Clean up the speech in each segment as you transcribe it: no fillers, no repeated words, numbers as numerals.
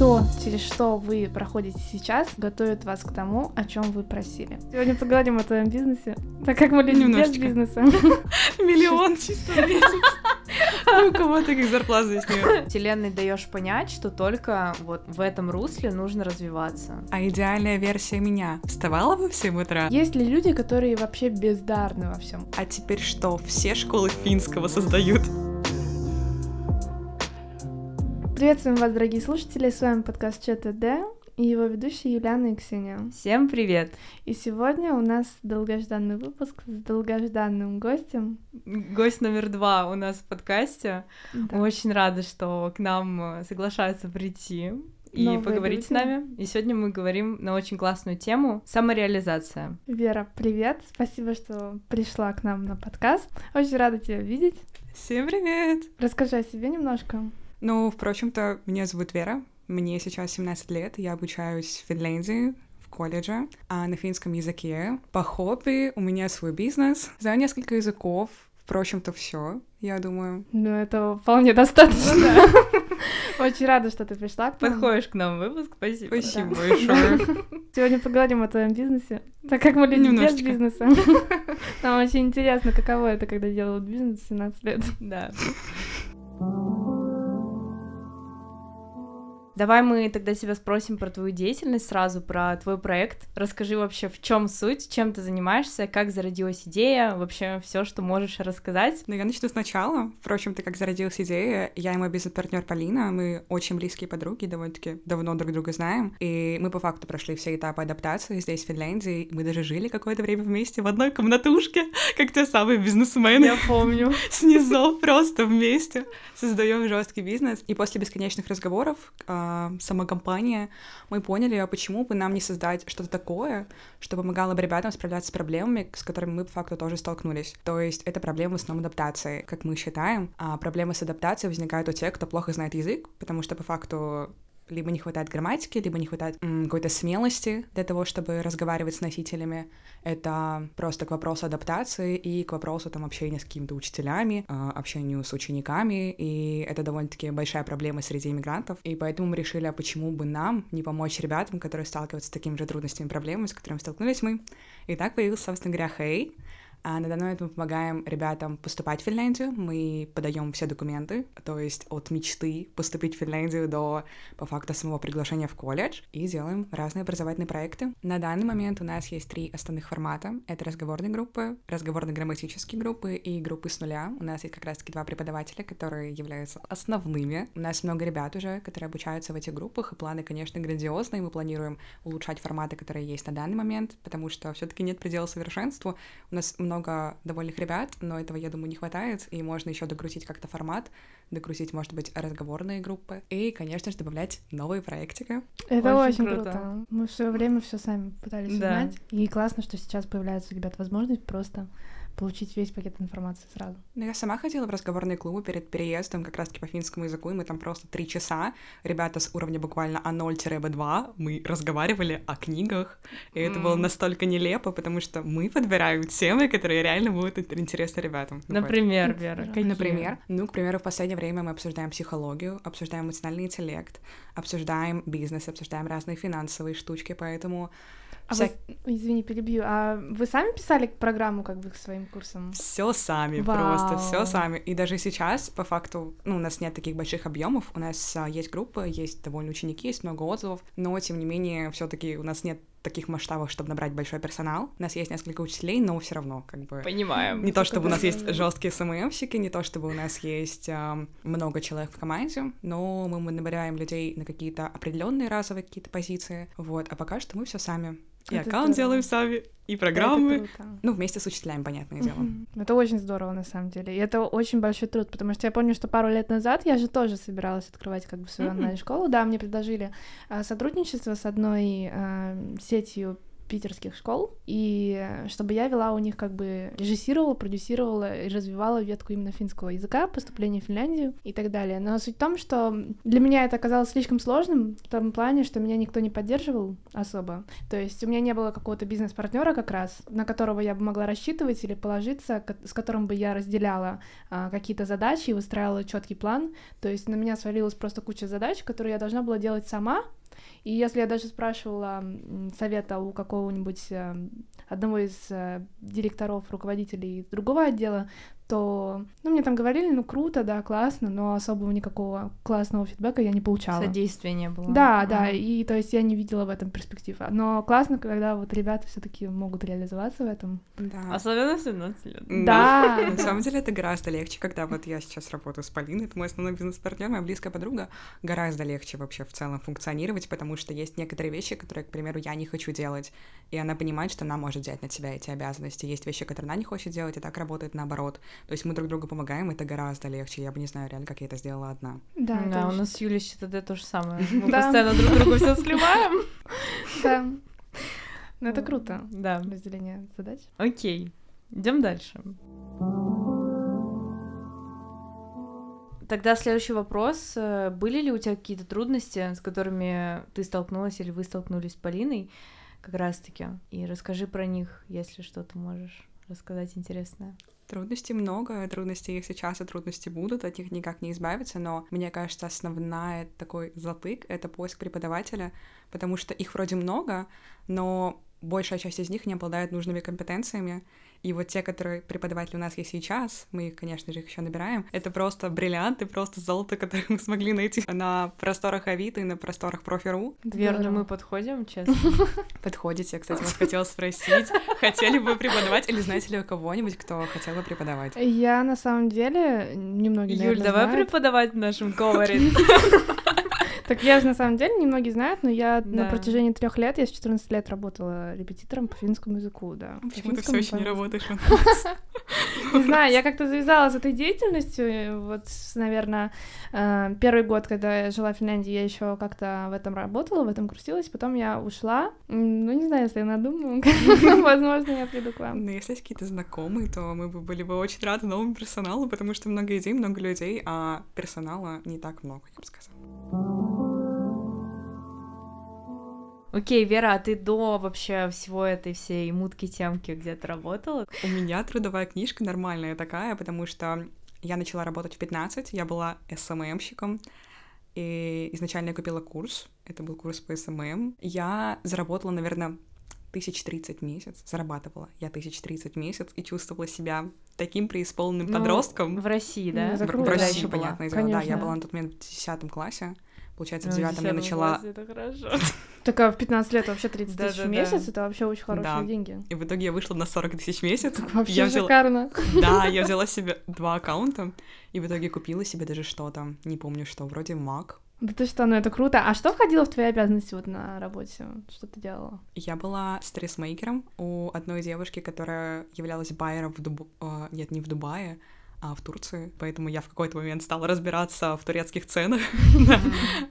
то, через что вы проходите сейчас, готовит вас к тому, о чем вы просили. Сегодня поговорим о твоем бизнесе, так как мы люди без бизнеса. Миллион чисто в месяц. У кого-то их зарплата заснёт. Вселенной даешь понять, что только вот в этом русле нужно развиваться. А идеальная версия меня вставала бы в 7 утра? Есть ли люди, которые вообще бездарны во всем? А теперь что, все школы финского создают? Приветствуем вас, дорогие слушатели, с вами подкаст ЧТД и его ведущие Юлиана и Ксения. Всем привет! И сегодня у нас долгожданный выпуск с долгожданным гостем. Гость номер 2 у нас в подкасте. Да. Очень рада, что к нам соглашаются прийти и поговорить с нами. И сегодня мы говорим на очень классную тему — самореализация. Вера, привет! Спасибо, что пришла к нам на подкаст. Очень рада тебя видеть. Всем привет! Расскажи о себе немножко. Ну, впрочем-то, меня зовут Вера, мне сейчас 17 лет, я обучаюсь в Финляндии, в колледже, на финском языке. По хобби у меня свой бизнес, знаю несколько языков, впрочем-то, все, я думаю. Ну, этого вполне достаточно. Очень рада, что ты пришла к нам. Подходишь к нам в выпуск, спасибо. Спасибо большое. Сегодня поговорим о твоем бизнесе, так как мы люди без бизнеса. Нам очень интересно, каково это, когда делают бизнес в 17 лет. Да. Давай мы тогда тебя спросим про твою деятельность сразу, про твой проект. Расскажи вообще, в чем суть, чем ты занимаешься, как зародилась идея, вообще все, что можешь рассказать. Ну, я начну сначала. Впрочем-то, как зародилась идея, я и мой бизнес-партнер Полина, мы очень близкие подруги, довольно-таки давно друг друга знаем, и мы по факту прошли все этапы адаптации здесь, в Финляндии, мы даже жили какое-то время вместе в одной комнатушке, как те самые бизнесмены. Я помню. Снизу просто вместе создаем жесткий бизнес. И после бесконечных разговоров сама компания, мы поняли, а почему бы нам не создать что-то такое, что помогало бы ребятам справляться с проблемами, с которыми мы, по факту, тоже столкнулись. То есть это проблема в основном адаптации, как мы считаем. А проблемы с адаптацией возникают у тех, кто плохо знает язык, потому что, по факту, либо не хватает грамматики, либо не хватает какой-то смелости для того, чтобы разговаривать с носителями. Это просто к вопросу адаптации и к вопросу там общения с какими-то учителями, общению с учениками, и это довольно-таки большая проблема среди иммигрантов, и поэтому мы решили, а почему бы нам не помочь ребятам, которые сталкиваются с такими же трудностями и проблемами, с которыми столкнулись мы. И так появился, собственно говоря, Hey. А на данный момент мы помогаем ребятам поступать в Финляндию, мы подаем все документы, то есть от мечты поступить в Финляндию до, по факту, самого приглашения в колледж, и делаем разные образовательные проекты. На данный момент у нас есть 3 основных формата. Это разговорные группы, разговорно-грамматические группы и группы с нуля. У нас есть как раз-таки 2 преподавателя, которые являются основными. У нас много ребят уже, которые обучаются в этих группах, и планы, конечно, грандиозные. Мы планируем улучшать форматы, которые есть на данный момент, потому что все-таки нет предела совершенству. У нас много довольных ребят, но этого, я думаю, не хватает, и можно еще докрутить как-то формат, докрутить, может быть, разговорные группы, и, конечно же, добавлять новые проектики. Это очень круто. Мы все время все сами пытались узнать, и классно, что сейчас появляется у ребят возможность просто получить весь пакет информации сразу. Ну, я сама ходила в разговорные клубы перед переездом как раз-таки по финскому языку, и мы там просто 3 часа, ребята с уровня буквально А0-Б2, мы разговаривали о книгах, и это было настолько нелепо, потому что мы подбираем темы, которые реально будут интересны ребятам. Например, Вера, какие? Например, ну, к примеру, в последнее время мы обсуждаем психологию, обсуждаем эмоциональный интеллект, обсуждаем бизнес, обсуждаем разные финансовые штучки, поэтому... Вы, извини, перебью. А вы сами писали программу как бы к своим курсам? Все сами, просто все сами. И даже сейчас, по факту, ну, у нас нет таких больших объемов. У нас есть группы, есть довольно ученики, есть много отзывов, но тем не менее, все-таки у нас нет таких масштабов, чтобы набрать большой персонал. У нас есть несколько учителей, но все равно, как бы... Понимаем. Не то, чтобы у нас есть жесткие СММщики, не то, чтобы у нас есть много человек в команде, но мы набираем людей на какие-то определенные разовые какие-то позиции, вот. А пока что мы все сами. И это аккаунт делаем сами, и программы. Ну, вместе с учителями, понятное дело. Это очень здорово, на самом деле. И это очень большой труд, потому что я помню, что пару лет назад я же тоже собиралась открывать как бы свою онлайн-школу. Да, мне предложили сотрудничество с одной сетью питерских школ, и чтобы я вела у них, как бы режиссировала, продюсировала и развивала ветку именно финского языка, поступление в Финляндию и так далее. Но суть в том, что для меня это оказалось слишком сложным в том плане, что меня никто не поддерживал особо. То есть у меня не было какого-то бизнес-партнера как раз, на которого я бы могла рассчитывать или положиться, с которым бы я разделяла какие-то задачи и выстраивала четкий план. То есть на меня свалилась просто куча задач, которые я должна была делать сама. И если я даже спрашивала совета у какого-нибудь одного из директоров, руководителей другого отдела, то, мне там говорили, круто, да, классно, но особого никакого классного фидбэка я не получала. Содействия не было. Да, и то есть я не видела в этом перспективы. Но классно, когда вот ребята все-таки могут реализоваться в этом. Да. Особенно в 17 лет. Да. На самом деле это гораздо легче, когда вот я сейчас работаю с Полиной, это мой основной бизнес-партнер, моя близкая подруга, гораздо легче вообще в целом функционировать, потому что есть некоторые вещи, которые, к примеру, я не хочу делать, и она понимает, что она может взять на себя эти обязанности. Есть вещи, которые она не хочет делать, и так работает наоборот. То есть мы друг другу помогаем, это гораздо легче. Я бы не знаю, реально, как я это сделала одна. Да, у нас с Юлей считает то же самое. Мы постоянно друг другу все сливаем. Да. Ну, это круто. Да. Разделение задач. Окей. Идем дальше. Тогда следующий вопрос. Были ли у тебя какие-то трудности, с которыми ты столкнулась или вы столкнулись с Полиной как раз-таки? И расскажи про них, если что-то можешь рассказать интересное. Трудностей много, трудностей их сейчас и трудности будут, от них никак не избавиться, но, мне кажется, основная такой затык — это поиск преподавателя, потому что их вроде много, но большая часть из них не обладает нужными компетенциями, и вот те, которые преподаватели у нас есть сейчас, мы, конечно же, их еще набираем, это просто бриллианты, просто золото, которое мы смогли найти на просторах Авито и на просторах Профи.ру. Верно, мы подходим, честно. Подходите, кстати, вас хотела спросить, хотели бы преподавать или знаете ли вы кого-нибудь, кто хотел бы преподавать? Я, на самом деле, немногие, наверное, Юль, давай преподавать в нашем говорит. Так я же, на самом деле, немногие знают, но я на протяжении 3 лет, я с 14 лет работала репетитором по финскому языку, да. Почему ты все еще не работаешь у нас? Не знаю, я как-то завязала с этой деятельностью, вот, наверное, первый год, когда я жила в Финляндии, я еще как-то в этом работала, в этом крутилась, потом я ушла, не знаю, если я надумаю, возможно, я приду к вам. Но если есть какие-то знакомые, то мы были бы очень рады новому персоналу, потому что много идей, много людей, а персонала не так много, я бы сказала. Окей, Вера, а ты до вообще всего этой всей мутки-темки где-то работала? У меня трудовая книжка нормальная такая, потому что я начала работать в 15, я была СММщиком, и изначально я купила курс, это был курс по СММ. Я заработала, наверное, 1030 в месяц, зарабатывала я 1030 в месяц и чувствовала себя таким преисполненным подростком. В России, да? В России, понятное дело, да, я была на тот момент в 10 классе. Получается, в 9-м я начала... Это хорошо. Так, а в 15 лет вообще 30 тысяч в месяц, это вообще очень хорошие деньги. И в итоге я вышла на 40 тысяч в месяц. Так вообще шикарно. Да, я взяла себе 2 аккаунта, и в итоге купила себе даже что-то, не помню что, вроде Mac. Да ты что, это круто. А что входило в твои обязанности вот на работе? Что ты делала? Я была стресс-мейкером у одной девушки, которая являлась байером в Нет, не в Дубае, а в Турции, поэтому я в какой-то момент стала разбираться в турецких ценах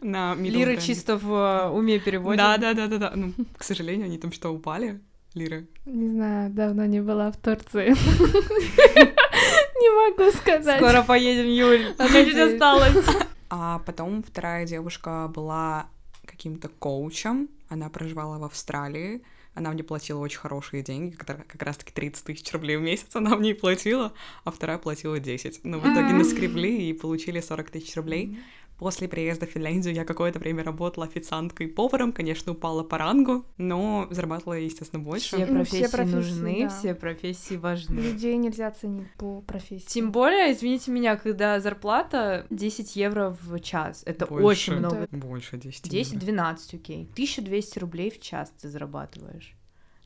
на миллион. Лиры чисто в уме переводят. Да. К сожалению, они там что, упали? Лиры? Не знаю, давно не была в Турции. Не могу сказать. Скоро поедем, Юль. Чуть-чуть осталось. А потом вторая девушка была каким-то коучем, она проживала в Австралии, она мне платила очень хорошие деньги, как раз-таки 30 тысяч рублей в месяц она мне платила, а вторая платила 10. Но в итоге наскребли и получили 40 тысяч рублей. После приезда в Финляндию я какое-то время работала официанткой и поваром, конечно, упала по рангу, но зарабатывала, естественно, больше. Все профессии нужны, да. Все профессии важны. Людей нельзя ценить по профессии. Тем более, извините меня, когда зарплата 10 евро в час, это больше, очень много. Больше 10 евро. 10-12, окей. 1200 рублей в час ты зарабатываешь.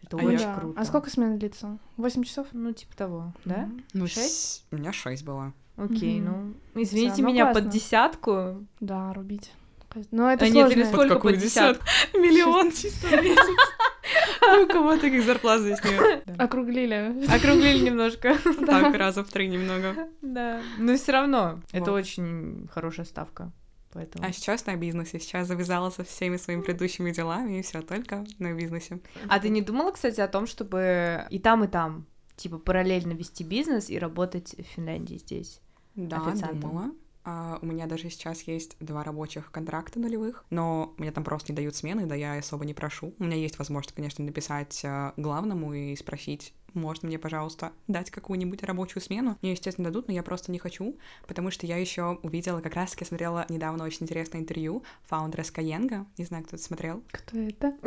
Это очень круто. А сколько смена длится? 8 часов? Типа того, да? 6? У меня 6 было. Окей, извините меня, классно. Под 10. Да, рубить. Но это сложно. Нет, сколько под 10? 1 миллион чисто в месяц. У кого таких зарплат здесь нет. Округлили немножко. Так, раза в 3 немного. Да, но все равно, это очень хорошая ставка. Поэтому... А сейчас на бизнесе. Сейчас завязала со всеми своими предыдущими делами, и все только на бизнесе. А ты не думала, кстати, о том, чтобы и там, типа, параллельно вести бизнес и работать в Финляндии здесь? Да, официантом? Думала. У меня даже сейчас есть 2 рабочих контракта нулевых, но мне там просто не дают смены, да я особо не прошу. У меня есть возможность, конечно, написать главному и спросить, может мне, пожалуйста, дать какую-нибудь рабочую смену. Мне, естественно, дадут, но я просто не хочу, потому что я еще увидела, как раз-таки смотрела недавно очень интересное интервью фаундера Skyeng. Не знаю, кто это смотрел. Кто это?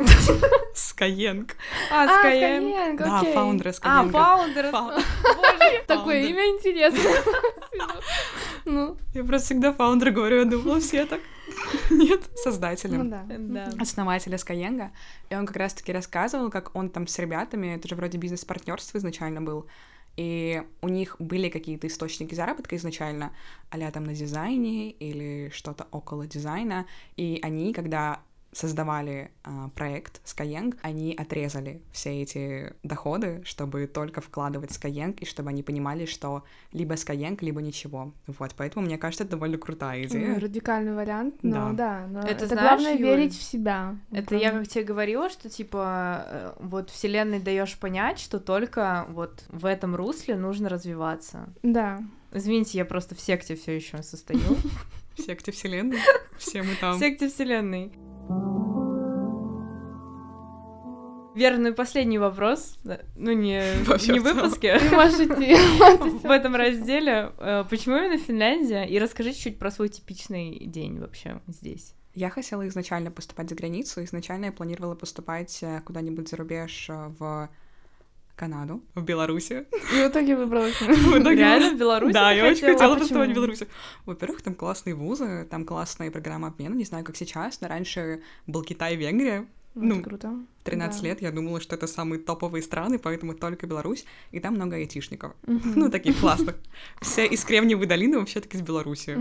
Skyeng. Skyeng, окей. Да, фаундера Skyeng. Фаундера. Боже, такое имя интересное. Ну. Я просто всегда фаундер говорю, я думала, все так. Нет, создателем. Ну, да. Основателя Skyeng. И он как раз-таки рассказывал, как он там с ребятами, это же вроде бизнес-партнерство изначально был, и у них были какие-то источники заработка изначально, а-ля там на дизайне или что-то около дизайна, и они, когда создавали проект Skyeng, они отрезали все эти доходы, чтобы только вкладывать Skyeng, и чтобы они понимали, что либо Skyeng, либо ничего. Вот, поэтому, мне кажется, это довольно крутая идея. Радикальный вариант, но да. Но это знаешь, главное, Юль, верить в себя. Это я как тебе говорила, что, типа, вот вселенной даешь понять, что только вот в этом русле нужно развиваться. Да. Извините, я просто в секте все еще состою. В секте вселенной? Все мы там. В секте вселенной. Вера, ну и последний вопрос, ну не в выпуске, в этом разделе. Почему именно Финляндия? И расскажи чуть про свой типичный день вообще здесь. Я хотела изначально поступать за границу, изначально я планировала поступать куда-нибудь за рубеж в Канаду, в Белоруссию. И в итоге выбрала Канаду. Реально в Беларуси? Да, я очень хотела поступать в Беларуси. Во-первых, там классные вузы, там классная программа обмена, не знаю, как сейчас, но раньше был Китай и Венгрия. Ну, круто. 13 лет я думала, что это самые топовые страны, поэтому только Беларусь, и там много айтишников. Ну, таких классных. Все из Кремниевой долины вообще-таки из Беларуси.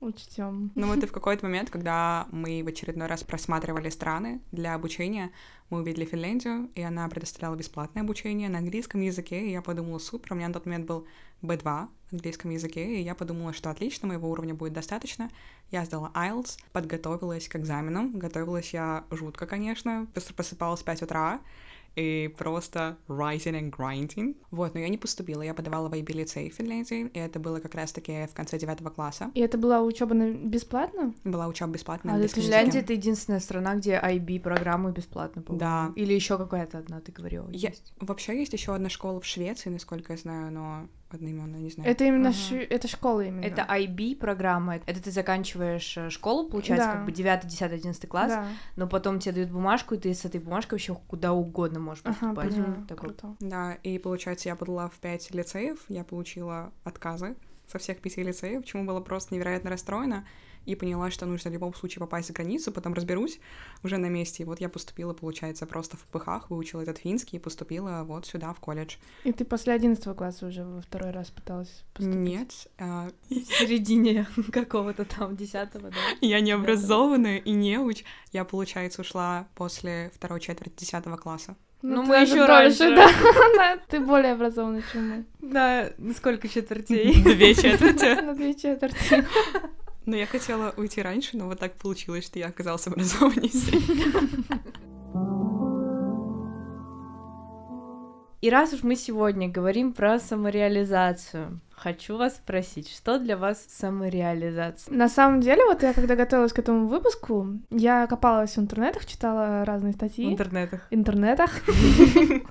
Учтём. Ну вот и в какой-то момент, когда мы в очередной раз просматривали страны для обучения, мы увидели Финляндию, и она предоставляла бесплатное обучение на английском языке, и я подумала, супер, у меня на тот момент был B2 на английском языке, и я подумала, что отлично, моего уровня будет достаточно. Я сдала IELTS, подготовилась к экзаменам, готовилась я жутко, конечно, просыпалась в 5 утра, и просто rising and grinding. Вот, но я не поступила, я подавала в IB-лицей в Финляндии, и это было как раз-таки в конце 9 класса. И это была учеба бесплатно? Была учеба бесплатно. А Финляндия — это единственная страна, где IB-программу бесплатно получили? Да. Или еще какая-то одна, ты говорила, есть? Вообще есть еще одна школа в Швеции, насколько я знаю, но... Одноимённая, не знаю. Это именно это школа именно. Это IB-программа. Это ты заканчиваешь школу, получается, как бы 9, 10, 11 класс, но потом тебе дают бумажку, и ты с этой бумажкой вообще куда угодно можешь поступать. Круто. Да, и получается, я подала в 5 лицеев, я получила отказы со всех 5 лицеев, чему была просто невероятно расстроена, и поняла, что нужно в любом случае попасть за границу, потом разберусь уже на месте. И вот я поступила, получается, просто в ПХ, выучила этот финский и поступила вот сюда, в колледж. И ты после 11 класса уже во второй раз пыталась поступить? Нет. В середине какого-то там 10-го, да? Я не образованная и неуч. Я, получается, ушла после второй четверти 10 класса. Ну, мы еще раньше, да. Ты более образованный, чем мы. Да, сколько четвертей? 2 четверти. 2 четверти. Но я хотела уйти раньше, но вот так получилось, что я оказалась образованнее. И раз уж мы сегодня говорим про самореализацию, хочу вас спросить, что для вас самореализация? На самом деле, вот я когда готовилась к этому выпуску, я копалась в интернетах, читала разные статьи. В интернетах.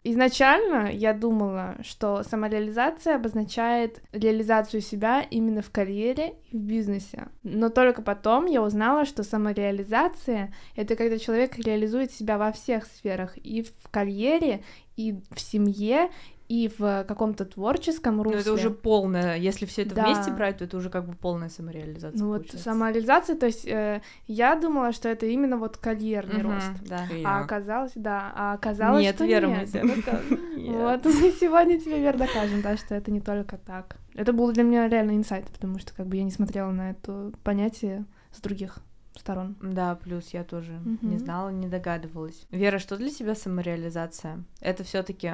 Изначально я думала, что самореализация обозначает реализацию себя именно в карьере и в бизнесе. Но только потом я узнала, что самореализация — это когда человек реализует себя во всех сферах, и в карьере, и в семье, и в каком-то творческом русле. Но это уже полное, если все это вместе брать, то это уже как бы полная самореализация. Ну вот самореализация, то есть я думала, что это именно вот карьерный рост, а оказалось, нет, что Вера, нет. Вот мы сегодня тебе, Вера, докажем, да, что это не только так. Это был для меня реально инсайт, потому что как бы я не смотрела на это понятие с других сторон. Да, плюс я тоже не знала, не догадывалась. Вера, что для тебя самореализация? Это все-таки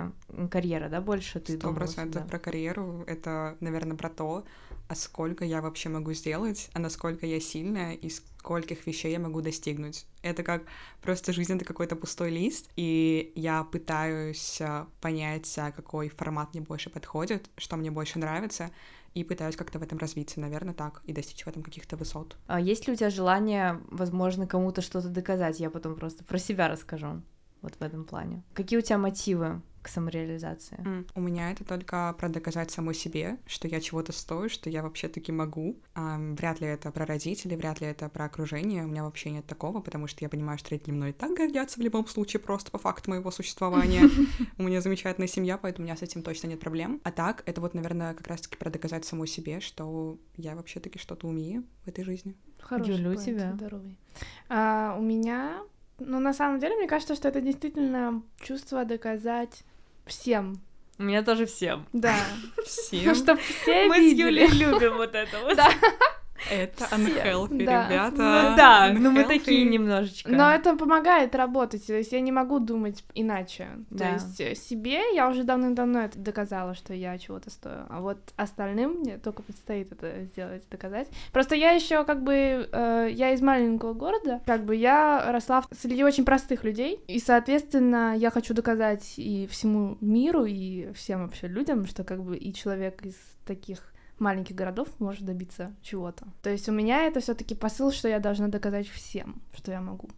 карьера, да, больше ты думаешь? 100% про карьеру, это, наверное, про то, а сколько я вообще могу сделать, а насколько я сильная и скольких вещей я могу достигнуть. Это как просто жизнь — это какой-то пустой лист, и я пытаюсь понять, какой формат мне больше подходит, что мне больше нравится, и пытаюсь как-то в этом развиться, наверное, так, и достичь в этом каких-то высот. А есть ли у тебя желание, возможно, кому-то что-то доказать? Я потом просто про себя расскажу вот в этом плане. Какие у тебя мотивы к самореализации? У меня это только про доказать самой себе, что я чего-то стою, что я вообще-таки могу. Вряд ли это про родителей, вряд ли это про окружение. У меня вообще нет такого, потому что я понимаю, что родители мной и так гордятся в любом случае, просто по факту моего существования. У меня замечательная семья, поэтому у меня с этим точно нет проблем. А так, это вот, наверное, как раз-таки про доказать самой себе, что я вообще-таки что-то умею в этой жизни. Хороший поинт, здоровый. У меня... Ну, на самом деле, мне кажется, что это действительно чувство доказать всем. У меня тоже всем. Да. Всем. Чтобы все мы видели. Мы с Юлей любим вот это вот. Да. Это unhealthy, ребята. Да, но мы такие немножечко. Но это помогает работать, то есть я не могу думать иначе. То есть себе я уже давным-давно это доказала, что я чего-то стою, а вот остальным мне только предстоит это сделать, доказать. Просто я еще как бы, я из маленького города, как бы я росла среди очень простых людей, и, соответственно, я хочу доказать и всему миру, и всем вообще людям, что как бы и человек из таких маленьких городов может добиться чего-то. То есть у меня это все-таки посыл, что я должна доказать всем, что я могу.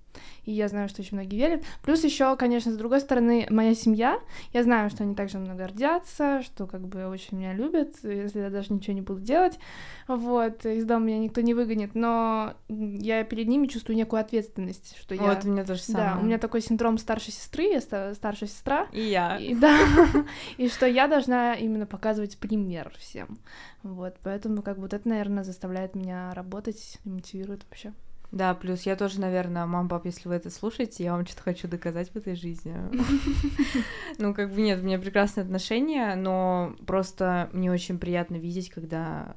И я знаю, что очень многие верят. Плюс еще, конечно, с другой стороны, моя семья. Я знаю, что они также мной гордятся, что как бы очень меня любят, если я даже ничего не буду делать. Вот, из дома меня никто не выгонит, но я перед ними чувствую некую ответственность, что вот, я... Вот, у меня тоже самое. Да, у меня такой синдром старшей сестры, я старшая сестра. И я. Да, и что я должна именно показывать пример всем. Вот, поэтому как будто это, наверное, заставляет меня работать и мотивирует вообще. Да, плюс я тоже, наверное, мам, пап, если вы это слушаете, я вам что-то хочу доказать в этой жизни. Ну, как бы нет, у меня прекрасные отношения, но просто мне очень приятно видеть, когда,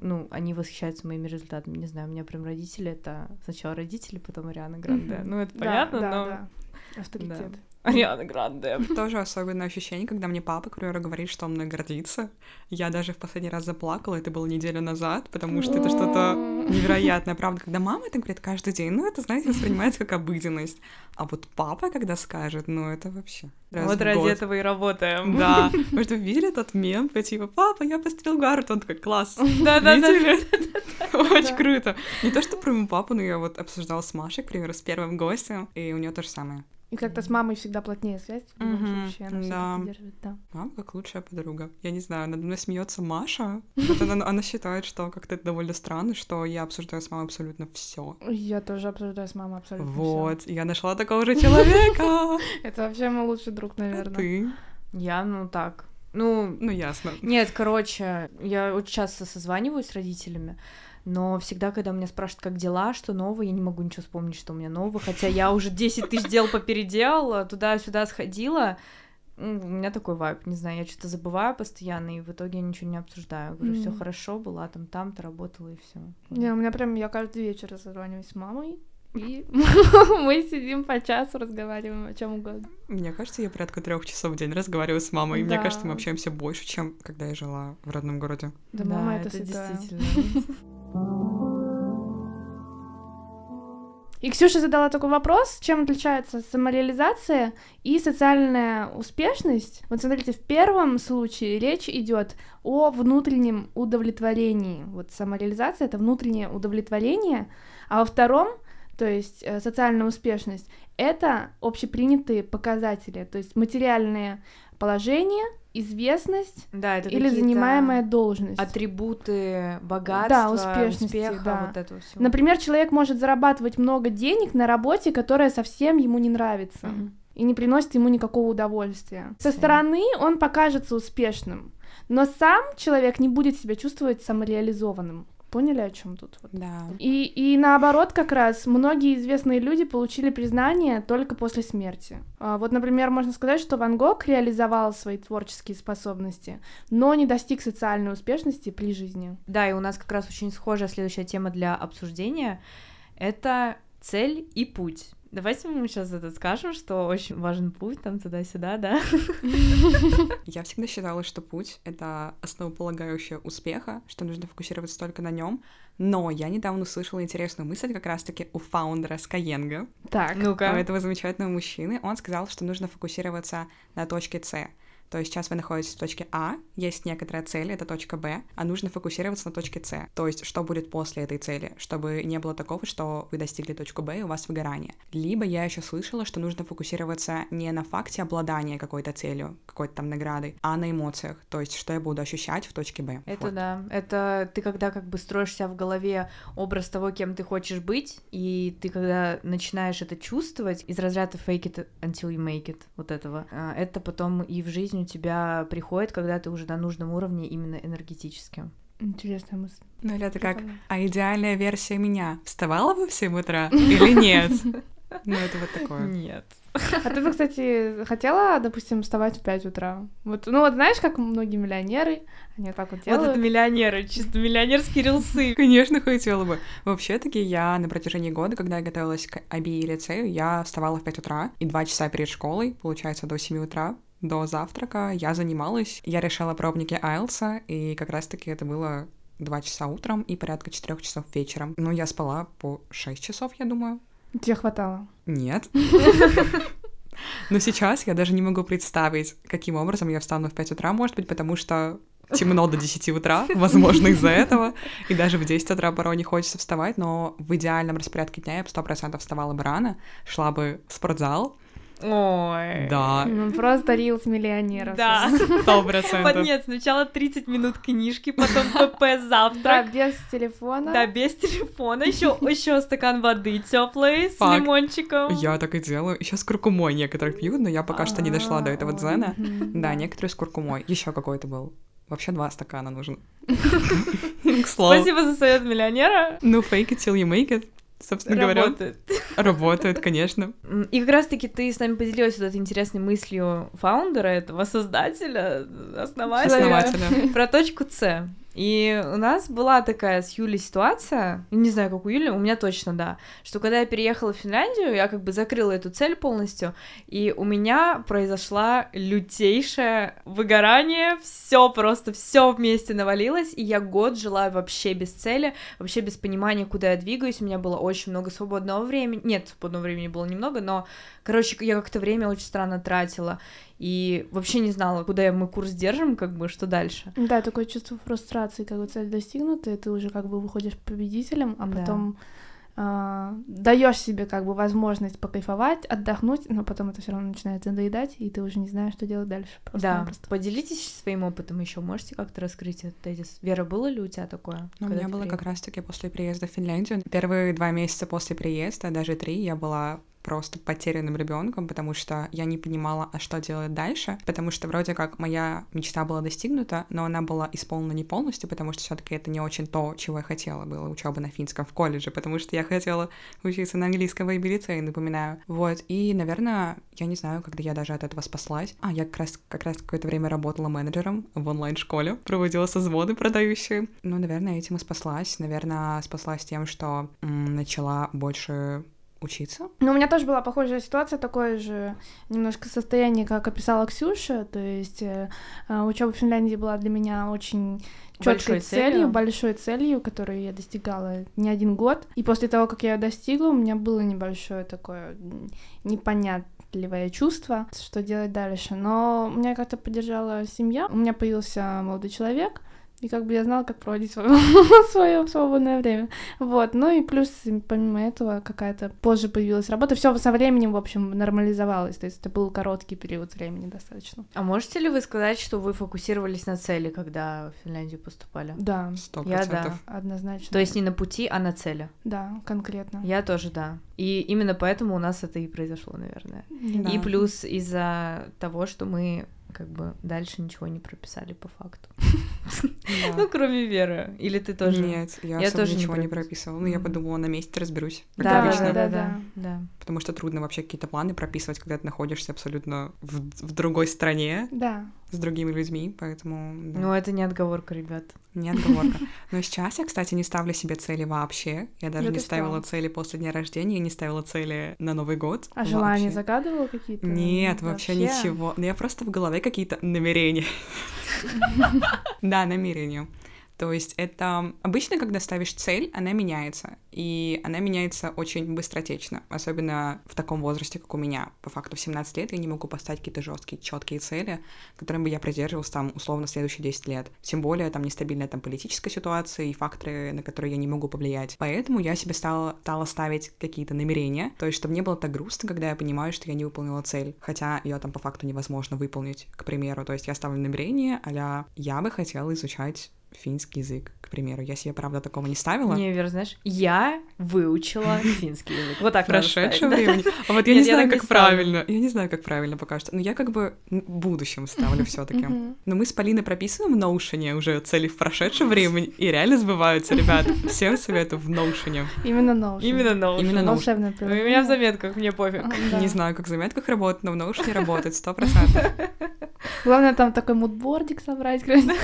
ну, они восхищаются моими результатами. Не знаю, у меня прям родители — это сначала родители, потом Ариана Гранде. Ну, это понятно, но... Авторитет. Ариана Гранде. Тоже особенное ощущение, когда мне папа, к примеру, говорит, что он мной гордится. Я даже в последний раз заплакала, это было неделю назад, потому что это что-то невероятное. Правда, когда мама это говорит каждый день, ну, это, знаете, воспринимается как обыденность. А вот папа, когда скажет, ну, это вообще... Вот ради этого и работаем. Да. Вы что, видели этот мем? Типа, папа, я поступил в Гарвард. Он такой, класс. Да-да-да. Очень круто. Не то, что про мою папу, но я вот обсуждала с Машей, к примеру, с первым гостем, и у нее то же самое. И как-то с мамой всегда плотнее связь, вообще она всегда поддерживает, да. Мама как лучшая подруга. Я не знаю, надо мной смеется Маша. Вот она считает, что как-то это довольно странно, что я обсуждаю с мамой абсолютно все. Я тоже обсуждаю с мамой абсолютно все. Вот, я нашла такого же человека. Это вообще мой лучший друг, наверное. А ты? Я, ну так. Ну, ясно. Нет, короче, я очень часто созваниваюсь с родителями. Но всегда, когда меня спрашивают, как дела, что нового, я не могу ничего вспомнить, что у меня нового. Хотя я уже 10 тысяч дел попеределала, туда-сюда сходила. У меня такой вайб, не знаю, я что-то забываю постоянно, и в итоге я ничего не обсуждаю. Говорю, все хорошо, была там, там-то, работала, и все. Не, у меня прям, я каждый вечер созваниваюсь с мамой, и мы сидим по часу, разговариваем о чем угодно. Мне кажется, я порядка 3 часов в день разговариваю с мамой, и мне кажется, мы общаемся больше, чем когда я жила в родном городе. Да, мама, это действительно... И Ксюша задала такой вопрос, чем отличается самореализация и социальная успешность. Вот смотрите, в первом случае речь идет о внутреннем удовлетворении. Вот самореализация — это внутреннее удовлетворение, а во втором, то есть социальная успешность, это общепринятые показатели, то есть материальные положения, известность, да, это или занимаемая должность. Атрибуты богатства, да, успеха, да. Вот этого всего. Например, человек может зарабатывать много денег на работе, которая совсем ему не нравится и не приносит ему никакого удовольствия. Со стороны он покажется успешным, но сам человек не будет себя чувствовать самореализованным. Поняли, о чем тут? Вот. Да. И наоборот, как раз, многие известные люди получили признание только после смерти. Вот, например, можно сказать, что Ван Гог реализовал свои творческие способности, но не достиг социальной успешности при жизни. Да, и у нас как раз очень схожая следующая тема для обсуждения — это цель и путь. Давайте мы сейчас это скажем, что очень важен путь, там, туда-сюда, да? Я всегда считала, что путь — это основополагающее успеха, что нужно фокусироваться только на нем. Но я недавно услышала интересную мысль как раз-таки у фаундера Skyeng. Так, ну-ка. У этого замечательного мужчины. Он сказал, что нужно фокусироваться на точке С. То есть сейчас вы находитесь в точке А, есть некоторая цель, это точка Б, а нужно фокусироваться на точке С. То есть что будет после этой цели, чтобы не было такого, что вы достигли точку Б и у вас выгорание. Либо я еще слышала, что нужно фокусироваться не на факте обладания какой-то целью, какой-то там наградой, а на эмоциях. То есть что я буду ощущать в точке Б. Это вот. Да, это ты когда как бы строишь себя в голове образ того, кем ты хочешь быть, и ты когда начинаешь это чувствовать, из разряда fake it until you make it, вот этого, это потом и в жизни у тебя приходит, когда ты уже на нужном уровне именно энергетически. Интересная мысль. Ну, или это как, а идеальная версия меня вставала бы в 7 утра или нет? Ну, это вот такое. Нет. А ты бы, кстати, хотела, допустим, вставать в 5 утра? Вот, ну вот знаешь, как многие миллионеры, они вот так вот делают. Вот это миллионеры, чисто миллионерские рилсы. Конечно, хотела бы. Вообще-таки я на протяжении года, когда я готовилась к АБИ и лицею, я вставала в 5 утра и 2 часа перед школой, получается, до 7 утра. До завтрака я занималась, я решала пробники IELTS, и как раз-таки это было 2 часа утром и порядка 4 часов вечером. Ну, я спала по 6 часов, я думаю. Тебе хватало? Нет. Но сейчас я даже не могу представить, каким образом я встану в 5 утра, может быть, потому что темно до 10 утра, возможно, из-за этого, и даже в 10 утра порой не хочется вставать, но в идеальном распорядке дня я бы 100% вставала бы рано, шла бы в спортзал. Ой. Да. Ну, просто рилс миллионеров. Да. 100%. Нет, сначала 30 минут книжки, потом ПП завтрак. Да, без телефона. Да, без телефона. Еще стакан воды теплой с лимончиком. Я так и делаю. Еще с куркумой некоторых пьют, но я пока что не дошла до этого дзена. Да, некоторые с куркумой. Еще какой-то был. Вообще 2 стакана нужно. К слову. Спасибо за совет миллионера. Ну, fake it till you make it. Собственно говоря, работает, конечно. И как раз-таки ты с нами поделилась вот этой интересной мыслью фаундера, этого создателя, основателя. Про точку С. И у нас была такая с Юлей ситуация, не знаю, как у Юли, у меня точно, да, что когда я переехала в Финляндию, я как бы закрыла эту цель полностью, и у меня произошла лютейшее выгорание, все вместе навалилось, и я год жила вообще без цели, вообще без понимания, куда я двигаюсь, у меня было очень много свободного времени, нет, свободного времени было немного, но, короче, я как-то время очень странно тратила, и вообще не знала, куда мы курс держим, как бы, что дальше. Да, такое чувство фрустрации, как бы цель достигнута, и ты уже как бы выходишь победителем, а потом даешь себе как бы возможность покайфовать, отдохнуть, но потом это все равно начинает надоедать, и ты уже не знаешь, что делать дальше. Просто. Поделитесь своим опытом еще, можете как-то раскрыть этот тезис? Вера, было ли у тебя такое? Ну, у меня было как раз-таки после переезда в Финляндию. Первые 2 месяца после переезда, даже 3, я была просто потерянным ребенком, потому что я не понимала, а что делать дальше, потому что вроде как моя мечта была достигнута, но она была исполнена не полностью, потому что все-таки это не очень то, чего я хотела, было учеба на финском в колледже, потому что я хотела учиться на английском в АБИ лицее, напоминаю. Вот, и, наверное, я не знаю, когда я даже от этого спаслась. Я как раз какое-то время работала менеджером в онлайн-школе, проводила созвоны продающие. Ну, наверное, этим и спаслась. Наверное, спаслась тем, что начала больше учиться. Ну, у меня тоже была похожая ситуация, такое же немножко состояние, как описала Ксюша, то есть учеба в Финляндии была для меня очень четкой целью, большой целью, которую я достигала не 1 год, и после того, как я ее достигла, у меня было небольшое такое непонятливое чувство, что делать дальше, но меня как-то поддержала семья, у меня появился молодой человек, и как бы я знала, как проводить свое свободное время. Вот, ну и плюс, помимо этого, какая-то позже появилась работа. Все со временем, в общем, нормализовалось. То есть это был короткий период времени достаточно. А можете ли вы сказать, что вы фокусировались на цели, когда в Финляндию поступали? Да. 100%. Да, однозначно. То есть не на пути, а на цели? Да, конкретно. Я тоже, да. И именно поэтому у нас это и произошло, наверное. Да. И плюс из-за того, что мы как бы дальше ничего не прописали по факту. Ну, кроме Веры. Или ты тоже? Нет, я тоже ничего не прописывала. Но я подумала, на месте разберусь. Да. Потому что трудно вообще какие-то планы прописывать, когда ты находишься абсолютно в другой стране. Да. с другими людьми, поэтому... Да. Ну, это не отговорка, ребят. Не отговорка. Но сейчас я, кстати, не ставлю себе цели вообще. Я даже не ставила цели после дня рождения, не ставила цели на Новый год. А желания загадывала какие-то? Нет, вообще ничего. Но я просто в голове какие-то намерения. Да, намерения. То есть это... Обычно, когда ставишь цель, она меняется. И она меняется очень быстротечно. Особенно в таком возрасте, как у меня. По факту в 17 лет я не могу поставить какие-то жесткие, четкие цели, которым бы я придерживалась там, условно, следующие 10 лет. Тем более там нестабильная там, политическая ситуация и факторы, на которые я не могу повлиять. Поэтому я себе стала ставить какие-то намерения. То есть, чтобы не было так грустно, когда я понимаю, что я не выполнила цель. Хотя ее там по факту невозможно выполнить, к примеру. То есть я ставлю намерение а-ля «я бы хотела изучать финский язык», к примеру. Я себе, правда, такого не ставила. Невер, знаешь, я выучила финский язык. Вот так надо ставить. Прошедшего времени. А вот я не знаю, как правильно. Я не знаю, как правильно пока что. Но я как бы в будущем ставлю всё-таки. Но мы с Полиной прописываем в Notion уже цели в прошедшем времени, и реально сбываются, ребят. Всем советую в Notion. Именно Notion. Волшебное приложение. У меня в заметках, мне пофиг. Не знаю, как в заметках работать, но в Notion работает 100%. Главное, там такой мудбордик собрать красивый.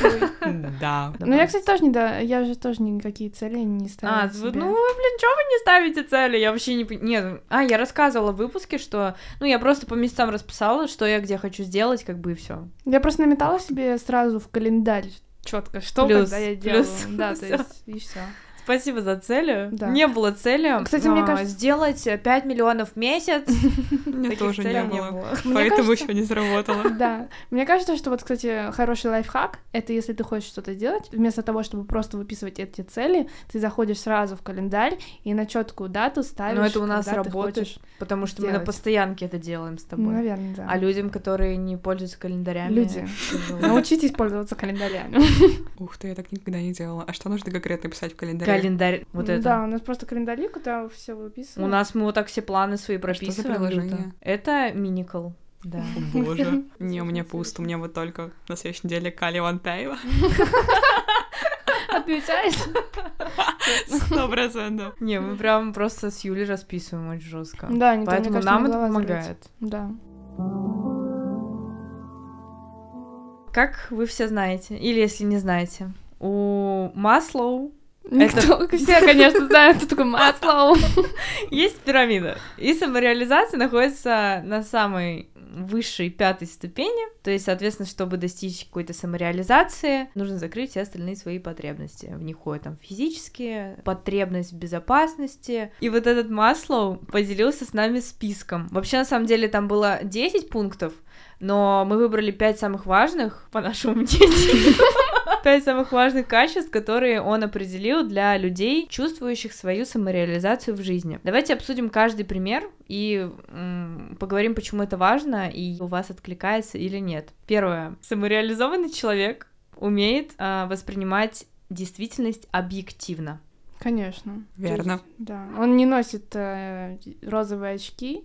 Да. Ну, я, кстати, тоже не... Я же тоже никакие цели не ставила себе. Ну, блин, чего вы не ставите цели? Я вообще не... Нет, я рассказывала в выпуске, что... Ну, я просто по месяцам расписала, что я где хочу сделать, как бы, и все. Я просто наметала себе сразу в календарь четко, что когда я делала. Да, то есть, и все. Спасибо за цели. Да. Не было цели. Кстати, мне кажется... Сделать 5 миллионов в месяц. Мне тоже не было. Поэтому еще не заработала. Да. Мне кажется, что вот, кстати, хороший лайфхак — это если ты хочешь что-то делать, вместо того, чтобы просто выписывать эти цели, ты заходишь сразу в календарь и на четкую дату ставишь. Но это у нас работаешь, потому что мы на постоянке это делаем с тобой. Наверное, да. А людям, которые не пользуются календарями... Люди, научитесь пользоваться календарями. Ух ты, я так никогда не делала. А что нужно конкретно писать в календаре? Календарь, вот это. Да, у нас просто календарь, куда все выписываем. У нас мы вот так все планы свои прописываем. Что за приложение? Это Minical. Да. О, боже. Не, у меня пусто, у меня вот только на следующей неделе Кали Вантаева. Отмечаешь? 100%. Не, мы прям просто с Юлей расписываем очень жестко. Да, поэтому нам это помогает. Да. Как вы все знаете, или если не знаете, у Маслоу... Все, конечно, знают, кто такой Маслоу. Есть пирамида. И самореализация находится на самой высшей пятой ступени. То есть, соответственно, чтобы достичь какой-то самореализации, нужно закрыть все остальные свои потребности. В них ходят там физические, потребность в безопасности. И вот этот Маслоу поделился с нами списком. Вообще, на самом деле, там было 10 пунктов, но мы выбрали 5 самых важных, по нашему мнению. 5 самых важных качеств, которые он определил для людей, чувствующих свою самореализацию в жизни. Давайте обсудим каждый пример и поговорим, почему это важно и у вас откликается или нет. Первое. Самореализованный человек умеет воспринимать действительность объективно. Конечно. Верно. Есть, да. Он не носит розовые очки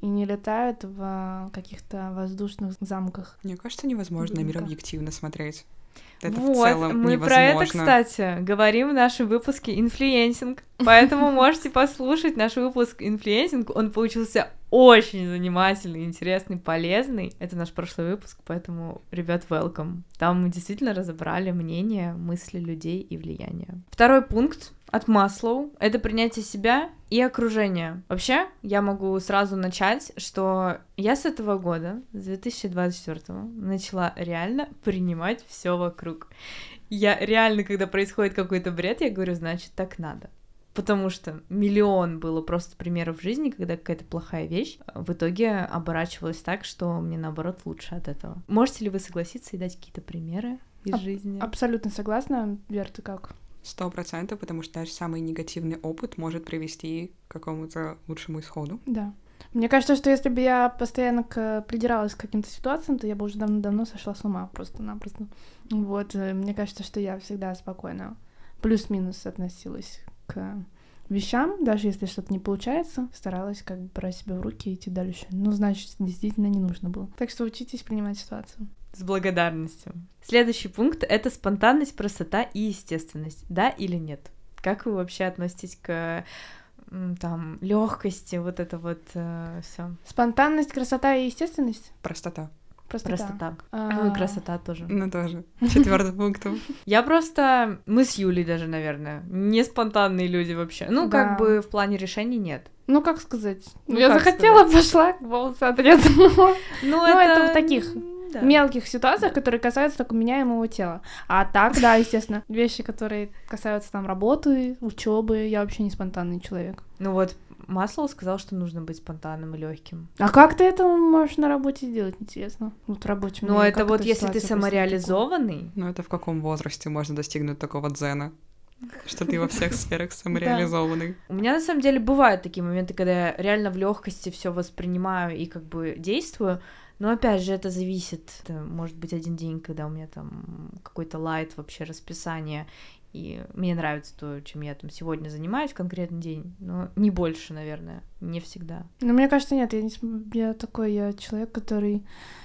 и не летает в каких-то воздушных замках. Мне кажется, невозможно на мир объективно смотреть. Это вот, в целом мы невозможно. Про это, кстати, говорим в нашем выпуске «Инфлюенсинг», поэтому можете послушать наш выпуск «Инфлюенсинг», он получился очень занимательный, интересный, полезный, это наш прошлый выпуск, поэтому, ребят, welcome, там мы действительно разобрали мнение, мысли людей и влияние. Второй пункт от Маслоу — это принятие себя и окружения. Вообще, я могу сразу начать, что я с этого года, с 2024, начала реально принимать все вокруг. Я реально, когда происходит какой-то бред, я говорю, значит, так надо. Потому что миллион было просто примеров в жизни, когда какая-то плохая вещь в итоге оборачивалась так, что мне, наоборот, лучше от этого. Можете ли вы согласиться и дать какие-то примеры из жизни? Абсолютно согласна. Вер, ты как? 100%, потому что даже самый негативный опыт может привести к какому-то лучшему исходу. Да. Мне кажется, что если бы я постоянно придиралась к каким-то ситуациям, то я бы уже давно сошла с ума просто-напросто. Вот. Мне кажется, что я всегда спокойно плюс-минус относилась к вещам. Даже если что-то не получается, старалась как бы брать себя в руки и идти дальше. Ну, значит, действительно не нужно было. Так что учитесь принимать ситуацию. С благодарностью. Следующий пункт — это спонтанность, простота и естественность. Да или нет? Как вы вообще относитесь к там легкости, вот это вот все? Спонтанность, красота и естественность? Простота. Просто так. Ну и красота тоже. Ну тоже. 4-й пункт. Я просто... Мы с Юлей даже, наверное, не спонтанные люди вообще. Ну, как бы в плане решений нет. Ну, как сказать? Я захотела, пошла, волосы отрезала. Ну, это в таких... Да. Мелких ситуациях, которые касаются только меня и моего тела. А так, да, естественно, вещи, которые касаются там работы, учебы, я вообще не спонтанный человек. Ну вот, Маслоу сказал, что нужно быть спонтанным и легким. А как ты это можешь на работе делать, интересно? Вот рабочим. Ну, это вот если ты самореализованный. Ну, это в каком возрасте можно достигнуть такого дзена? Что ты во всех сферах самореализованный. Да. У меня на самом деле бывают такие моменты, когда я реально в легкости все воспринимаю и как бы действую. Но опять же, это зависит. Это может быть один день, когда у меня там какой-то лайт вообще расписание. И мне нравится то, чем я там сегодня занимаюсь в конкретный день. Но не больше, наверное, не всегда. Но мне кажется, нет, я человек, который...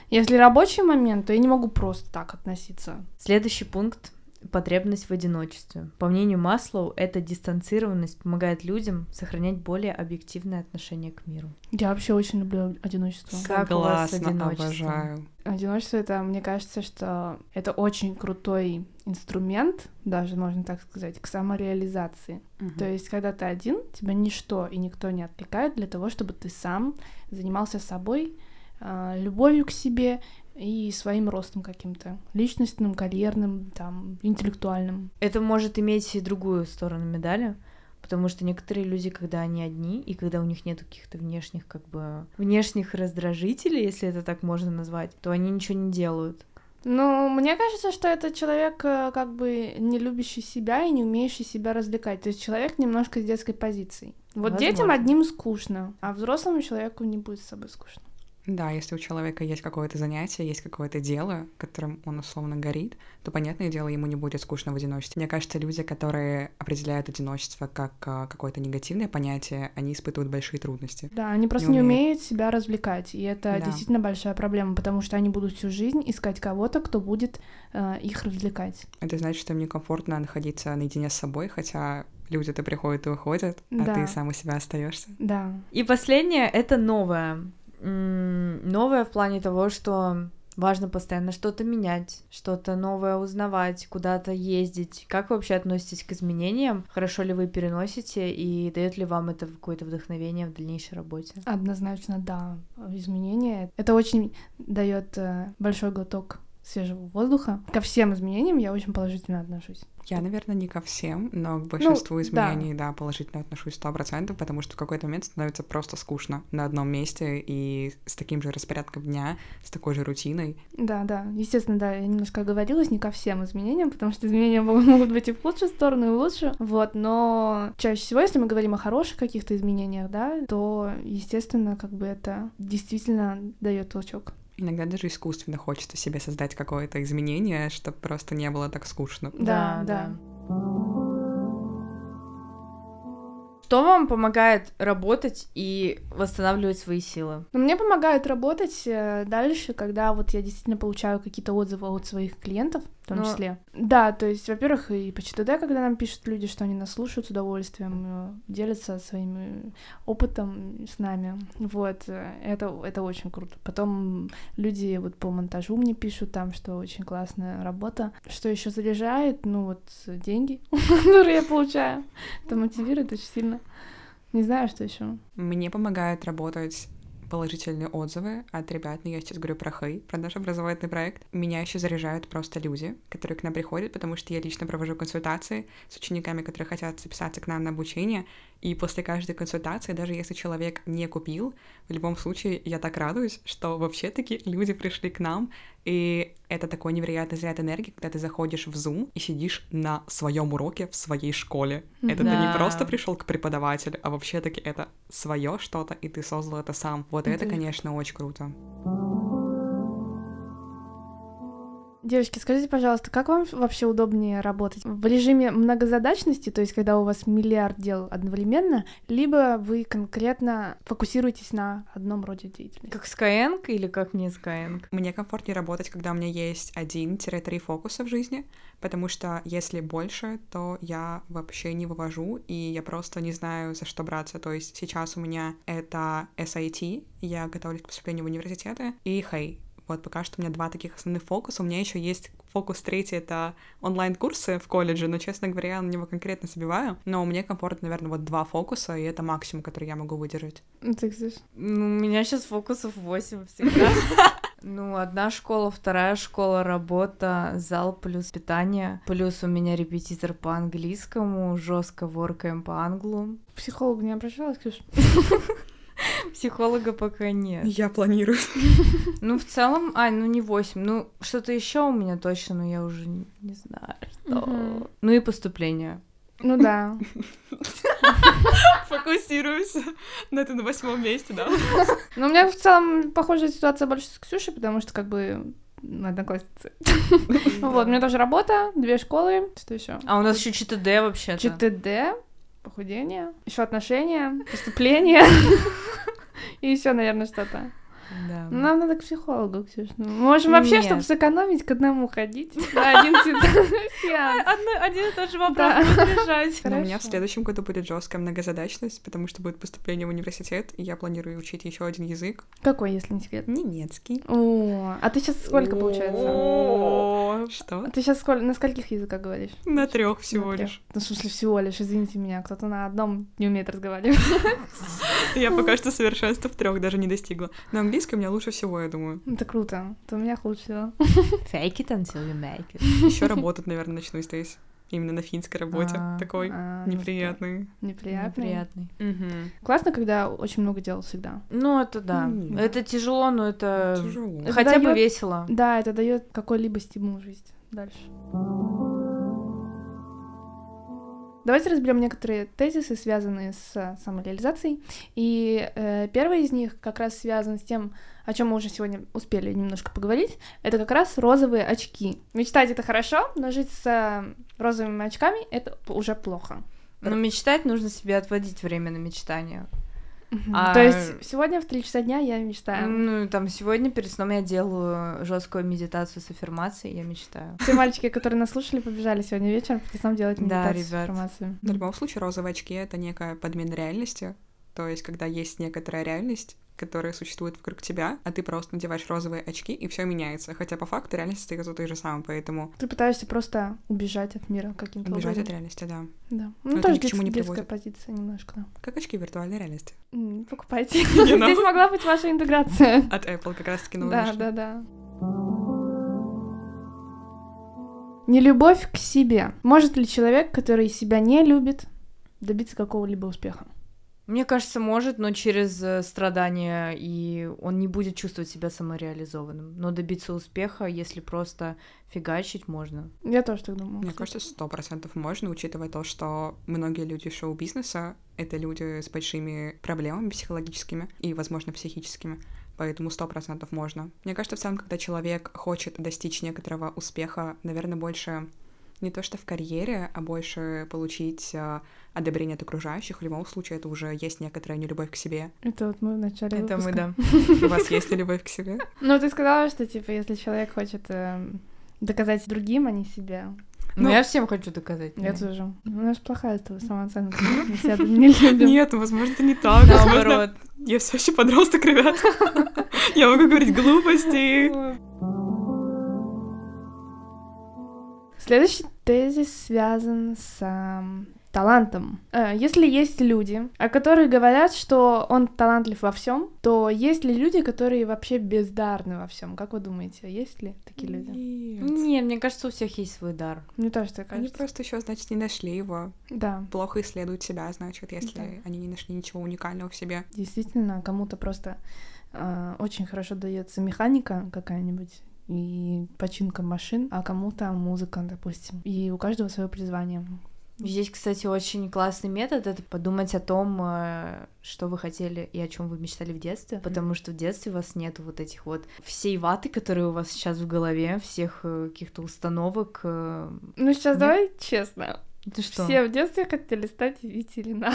Если рабочий момент, то я не могу просто так относиться. Следующий пункт. Потребность в одиночестве. По мнению Маслоу, эта дистанцированность помогает людям сохранять более объективное отношение к миру. Я вообще очень люблю одиночество. Согласна, обожаю. Одиночество — это, мне кажется, что это очень крутой инструмент, даже можно так сказать, к самореализации. То есть, когда ты один, тебя ничто и никто не отвлекает для того, чтобы ты сам занимался собой, любовью к себе и своим ростом каким-то, личностным, карьерным, там, интеллектуальным. Это может иметь и другую сторону медали, потому что некоторые люди, когда они одни, и когда у них нет каких-то внешних, как бы, внешних раздражителей, если это так можно назвать, то они ничего не делают. Ну, мне кажется, что это человек, как бы, не любящий себя и не умеющий себя развлекать. То есть человек немножко с детской позицией. Вот возможно. Детям одним скучно, а взрослому человеку не будет с собой скучно. Да, если у человека есть какое-то занятие, есть какое-то дело, которым он условно горит, то, понятное дело, ему не будет скучно в одиночестве. Мне кажется, люди, которые определяют одиночество как какое-то негативное понятие, они испытывают большие трудности. Да, они просто не умеют себя развлекать, и это действительно большая проблема, потому что они будут всю жизнь искать кого-то, кто будет их развлекать. Это значит, что им некомфортно находиться наедине с собой, хотя... Люди-то приходят и уходят, а ты сам у себя остаешься. Да. И последнее — это новое. Новое в плане того, что важно постоянно что-то менять, что-то новое узнавать, куда-то ездить. Как вы вообще относитесь к изменениям? Хорошо ли вы переносите? И дает ли вам это какое-то вдохновение в дальнейшей работе? Однозначно, да. Изменения. Это очень дает большой глоток свежего воздуха. Ко всем изменениям я очень положительно отношусь. Я, наверное, не ко всем, но к большинству изменений, да, положительно отношусь 100%, потому что в какой-то момент становится просто скучно на одном месте и с таким же распорядком дня, с такой же рутиной. Да, естественно, да, я немножко оговорилась, не ко всем изменениям, потому что изменения могут быть и в лучшую сторону, и в лучшую, вот, но чаще всего, если мы говорим о хороших каких-то изменениях, да, то, естественно, как бы это действительно дает толчок. Иногда даже искусственно хочется себе создать какое-то изменение, чтобы просто не было так скучно. Да. Что вам помогает работать и восстанавливать свои силы? Мне помогает работать дальше, когда вот я действительно получаю какие-то отзывы от своих клиентов, в том числе. Да, то есть, во-первых, и по ЧТД, когда нам пишут люди, что они нас слушают с удовольствием, делятся своим опытом с нами. Вот, это очень круто. Потом люди вот по монтажу мне пишут там, что очень классная работа. Что еще заряжает? Ну вот деньги, которые я получаю. Это мотивирует очень сильно. Не знаю, что еще. Мне помогает работать положительные отзывы от ребят, но я сейчас говорю про Хэй, про наш образовательный проект. Меня еще заряжают просто люди, которые к нам приходят, потому что я лично провожу консультации с учениками, которые хотят записаться к нам на обучение, и после каждой консультации, даже если человек не купил, в любом случае я так радуюсь, что вообще-таки люди пришли к нам, и это такой невероятный заряд энергии, когда ты заходишь в Zoom и сидишь на своем уроке в своей школе. Это ты не просто пришел к преподавателю, а вообще-таки это свое что-то, и ты создал это сам. Вот это, конечно, очень круто. Девочки, скажите, пожалуйста, как вам вообще удобнее работать? В режиме многозадачности, то есть когда у вас миллиард дел одновременно, либо вы конкретно фокусируетесь на одном роде деятельности? Как Skyeng или как не Skyeng? Мне комфортнее работать, когда у меня есть 1-3 фокуса в жизни, потому что если больше, то я вообще не вывожу, и я просто не знаю, за что браться. То есть сейчас у меня это SAT, я готовлюсь к поступлению в университеты, и Хэй. Вот пока что у меня два таких основных фокуса. У меня еще есть фокус третий — это онлайн-курсы в колледже, но, честно говоря, я на него конкретно забиваю. Но мне комфортно, наверное, вот два фокуса, и это максимум, который я могу выдержать. Ты знаешь? Ну, у меня сейчас фокусов 8 всегда. Ну, одна школа, вторая школа, работа, зал плюс питание. Плюс у меня репетитор по английскому, жестко воркаем по англу. Психолог не обращалась, Ксюш? Психолога пока нет. Я планирую. Ну, в целом, ну не 8, ну что-то еще у меня точно, но я уже не знаю, что. Ну и поступление. Ну да. Фокусируемся на это на 8 месте, да. Но у меня в целом похожая ситуация больше с Ксюшей, потому что как бы одноклассницы. Вот, у меня тоже работа, две школы, что еще? А у нас еще ЧТД вообще-то. ЧТД, похудение, еще отношения, поступление и еще, наверное, что-то. Да. Нам надо к психологу, Ксюш. Можем вообще, чтобы сэкономить, к одному ходить. Один и тот же вопрос будет решать. У меня в следующем году будет жесткая многозадачность, потому что будет поступление в университет, и я планирую учить еще один язык. Какой, если не секрет? Немецкий. А ты сейчас сколько получается? Что? Ты сейчас на скольких языках говоришь? На 3 всего лишь. Ну, в смысле, всего лишь, извините меня, кто-то на одном не умеет разговаривать. Я пока что совершенства в 3 даже не достигла. На английский у меня лучше всего, я думаю. Это круто. Это у меня хуже всего. Fake it until you make it. Еще работать, наверное, начну здесь. Именно на финской работе. Такой неприятный. Неприятный. Угу. Классно, когда очень много дел всегда. Ну, это да. Это тяжело, но это... Тяжело. Хотя бы весело. Да, это дает какой-либо стимул в жизни дальше. Давайте разберем некоторые тезисы, связанные с самореализацией. И первый из них как раз связан с тем, о чем мы уже сегодня успели немножко поговорить. Это как раз розовые очки. Мечтать — это хорошо, но жить с розовыми очками — это уже плохо. Но мечтать нужно себе отводить время на мечтание. То есть сегодня в 3 часа дня я мечтаю. Ну, там, сегодня перед сном я делаю жесткую медитацию с аффирмацией, я мечтаю. Все мальчики, которые нас слушали, побежали сегодня вечером перед сном делать медитацию с аффирмацией. В любом случае, розовые очки — это некая подмена реальности. То есть, когда есть некоторая реальность, которые существуют вокруг тебя, а ты просто надеваешь розовые очки, и все меняется. Хотя по факту реальность остается той же самой, поэтому... Ты пытаешься просто убежать от мира каким-то образом. Убежать от реальности, да. Да. Ну, тоже детская позиция немножко, да. Как очки виртуальной реальности. Покупайте. Здесь могла быть ваша интеграция. От Apple как раз-таки новая. Да. Нелюбовь к себе. Может ли человек, который себя не любит, добиться какого-либо успеха? Мне кажется, может, но через страдания, и он не будет чувствовать себя самореализованным. Но добиться успеха, если просто фигачить, можно. Я тоже так думала. Мне кажется, 100% можно, учитывая то, что многие люди шоу-бизнеса — это люди с большими проблемами психологическими и, возможно, психическими. Поэтому 100% можно. Мне кажется, в целом, когда человек хочет достичь некоторого успеха, наверное, больше... не то что в карьере, а больше получить одобрение от окружающих. В любом случае, это уже есть некоторая нелюбовь к себе. Это вот мы в начале выпуска. Это мы, да. У вас есть нелюбовь к себе? Ну, ты сказала, что, типа, если человек хочет доказать другим, а не себе. Ну, я всем хочу доказать. Я тоже. У нас плохая самооценка. Нет, возможно, это не так. Наоборот. Я все еще подросток, ребят. Я могу говорить глупости. Следующий тезис связан с талантом. Если есть люди, о которых говорят, что он талантлив во всем, то есть ли люди, которые вообще бездарны во всем? Как вы думаете, есть ли такие люди? Нет, мне кажется, у всех есть свой дар. Мне тоже так кажется. Они просто еще, значит, не нашли его. Да. Плохо исследуют себя, значит, если они не нашли ничего уникального в себе. Действительно, кому-то просто очень хорошо дается механика какая-нибудь и починка машин, а кому-то музыка, допустим. И у каждого свое призвание. Здесь, кстати, очень классный метод — это подумать о том, что вы хотели и о чем вы мечтали в детстве, потому что в детстве у вас нет вот этих вот всей ваты, которые у вас сейчас в голове, всех каких-то установок. Ну, сейчас давай честно. Ты что? Все в детстве хотели стать Вителина.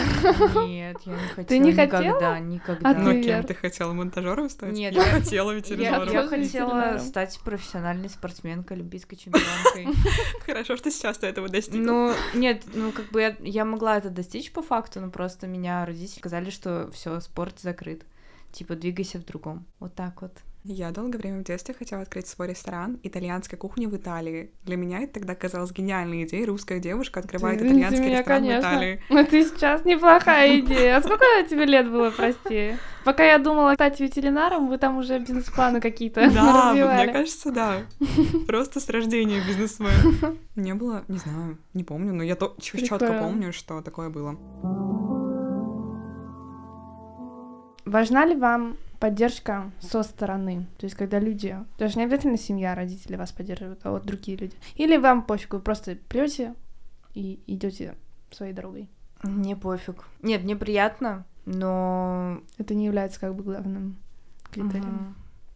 Нет, я не хотела. Ты не хотела? Никогда. А ты, кем ты хотела? Монтажером стать? Нет, я хотела ветеринаром. Я хотела стать профессиональной спортсменкой, олимпийской чемпионкой. Хорошо, что сейчас ты этого достигла. Ну, нет, ну, как бы я могла это достичь по факту, но просто меня родители сказали, что все, спорт закрыт. Типа, двигайся в другом. Вот так вот. Я долгое время в детстве хотела открыть свой ресторан итальянской кухни в Италии. Для меня это тогда казалась гениальной идеей. Русская девушка открывает итальянский ресторан, конечно, в Италии. Ну ты сейчас неплохая идея. А сколько тебе лет было, прости? Пока я думала стать ветеринаром, вы там уже бизнес-планы какие-то развивали. Да, мне кажется, да. Просто с рождения бизнесмен. Не было, не знаю, не помню, но я четко помню, что такое было. Важна ли вам поддержка со стороны? То есть, когда люди... То есть, не обязательно семья, родители вас поддерживают, а вот другие люди. Или вам пофиг, вы просто плете и идете своей дорогой? Мне пофиг. Нет, мне приятно, но... Это не является как бы главным критерием. Угу.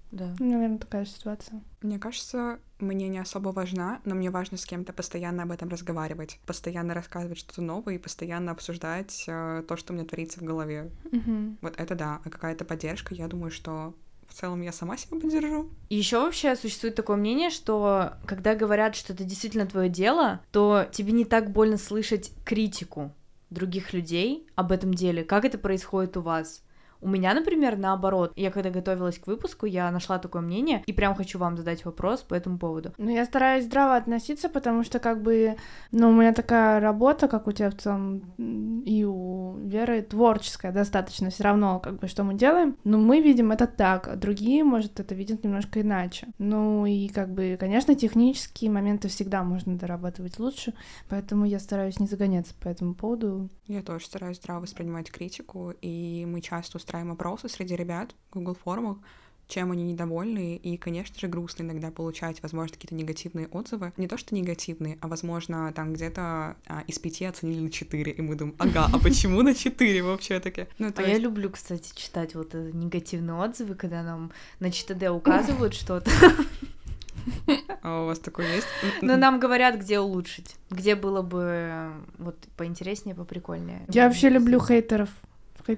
Да. Наверное, такая же ситуация. Мне кажется, мне не особо важна, но мне важно с кем-то постоянно об этом разговаривать, постоянно рассказывать что-то новое и постоянно обсуждать то, что у меня творится в голове. Mm-hmm. Вот это да. А какая-то поддержка, я думаю, что в целом я сама себя поддержу. И еще вообще существует такое мнение, что когда говорят, что это действительно твое дело, то тебе не так больно слышать критику других людей об этом деле, как это происходит у вас. У меня, например, наоборот. Я когда готовилась к выпуску, я нашла такое мнение, и прям хочу вам задать вопрос по этому поводу. Ну, я стараюсь здраво относиться, потому что как бы, ну, у меня такая работа, как у тебя там и у Веры, творческая достаточно, все равно, как бы, что мы делаем. Но мы видим это так, а другие, может, это видят немножко иначе. Ну, и как бы, конечно, технические моменты всегда можно дорабатывать лучше, поэтому я стараюсь не загоняться по этому поводу. Я тоже стараюсь здраво воспринимать критику, и мы часто устраиваем опросы среди ребят в Google формах, чем они недовольны, и, конечно же, грустно иногда получать, возможно, какие-то негативные отзывы. Не то, что негативные, а, возможно, там где-то из 5 оценили на 4, и мы думаем, ага, а почему на 4 вообще-таки? Ну, то есть... я люблю, кстати, читать вот негативные отзывы, когда нам на ЧТД указывают что-то. А у вас такое есть? Но нам говорят, где улучшить, где было бы вот поинтереснее, поприкольнее. Я вообще люблю хейтеров.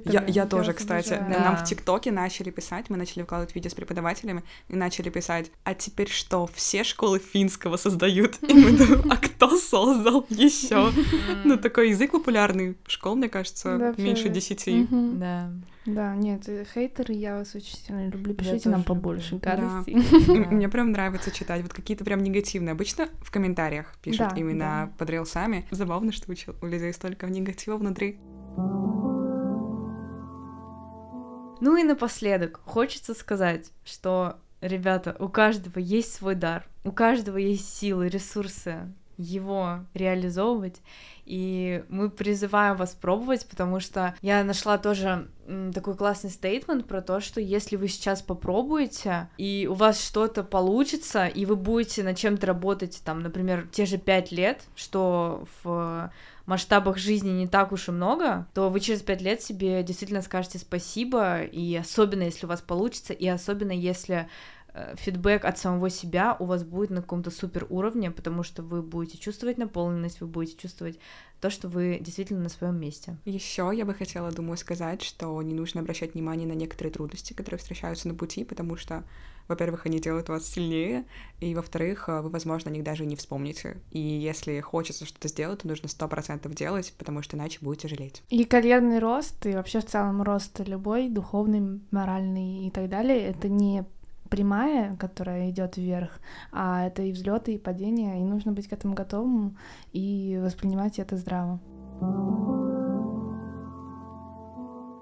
Я тоже, кстати. Да. Нам в ТикТоке начали писать, мы начали выкладывать видео с преподавателями, и начали писать, а теперь что, все школы финского создают? И мы думаем, а кто создал еще? Ну, такой язык популярный. Школ, мне кажется, меньше 10. Да. Да, нет, хейтеры, я вас очень сильно люблю. Пишите нам побольше гадостей. Мне прям нравится читать. Вот какие-то прям негативные. Обычно в комментариях пишут именно под рилсами. Забавно, что у людей столько негатива внутри. Ну и напоследок хочется сказать, что, ребята, у каждого есть свой дар, у каждого есть силы, ресурсы его реализовывать, и мы призываем вас пробовать, потому что я нашла тоже такой классный стейтмент про то, что если вы сейчас попробуете, и у вас что-то получится, и вы будете над чем-то работать, там, например, те же 5 лет, что в масштабах жизни не так уж и много, то вы через 5 лет себе действительно скажете спасибо, и особенно если у вас получится, и особенно если фидбэк от самого себя у вас будет на каком-то супер уровне, потому что вы будете чувствовать наполненность, вы будете чувствовать то, что вы действительно на своем месте. Еще я бы хотела, думаю, сказать, что не нужно обращать внимание на некоторые трудности, которые встречаются на пути, потому что, во-первых, они делают вас сильнее, и, во-вторых, вы, возможно, о них даже не вспомните. И если хочется что-то сделать, то нужно 100% делать, потому что иначе будете жалеть. И карьерный рост, и вообще в целом рост любой, духовный, моральный и так далее, это не прямая, которая идет вверх, а это и взлеты, и падения, и нужно быть к этому готовым и воспринимать это здраво.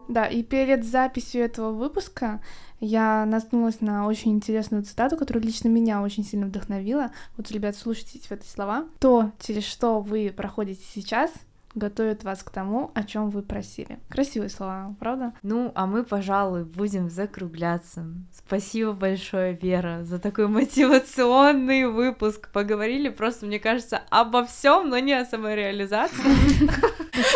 Да, и перед записью этого выпуска я наткнулась на очень интересную цитату, которая лично меня очень сильно вдохновила. Вот, ребят, слушайте эти слова. То, через что вы проходите сейчас, готовит вас к тому, о чем вы просили. Красивые слова, правда? Ну, а мы, пожалуй, будем закругляться. Спасибо большое, Вера, за такой мотивационный выпуск. Поговорили просто, мне кажется, обо всем, но не о самореализации.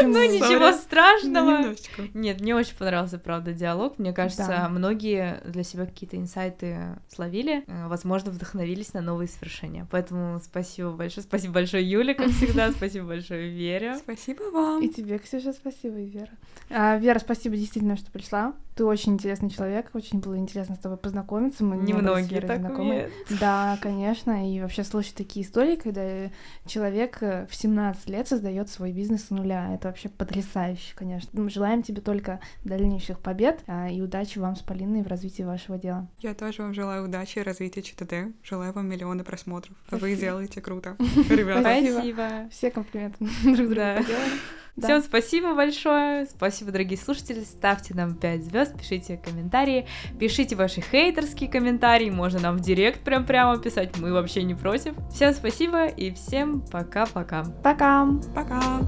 Ну, ничего страшного. Нет, мне очень понравился, правда, диалог. Мне кажется, многие для себя какие-то инсайты словили, возможно, вдохновились на новые свершения. Поэтому спасибо большое. Спасибо большое, Юля, как всегда. Спасибо большое, Вере. Спасибо вам. И тебе, Ксюша, спасибо, и Вера. Вера, спасибо действительно, что пришла. Ты очень интересный человек, очень было интересно с тобой познакомиться. Мы немногие так умеют. Да, конечно, и вообще слышать такие истории, когда человек в 17 лет создает свой бизнес с нуля. Это вообще потрясающе, конечно. Мы желаем тебе только дальнейших побед и удачи вам с Полиной в развитии вашего дела. Я тоже вам желаю удачи и развития ЧТД. Желаю вам миллионы просмотров. Спасибо. Вы делаете круто, ребята. Спасибо. Все комплименты друг другу поделали. Да. Всем спасибо большое, спасибо, дорогие слушатели, ставьте нам 5 звезд, пишите комментарии, пишите ваши хейтерские комментарии, можно нам в директ прямо писать, мы вообще не против. Всем спасибо и всем пока-пока. Пока. Пока.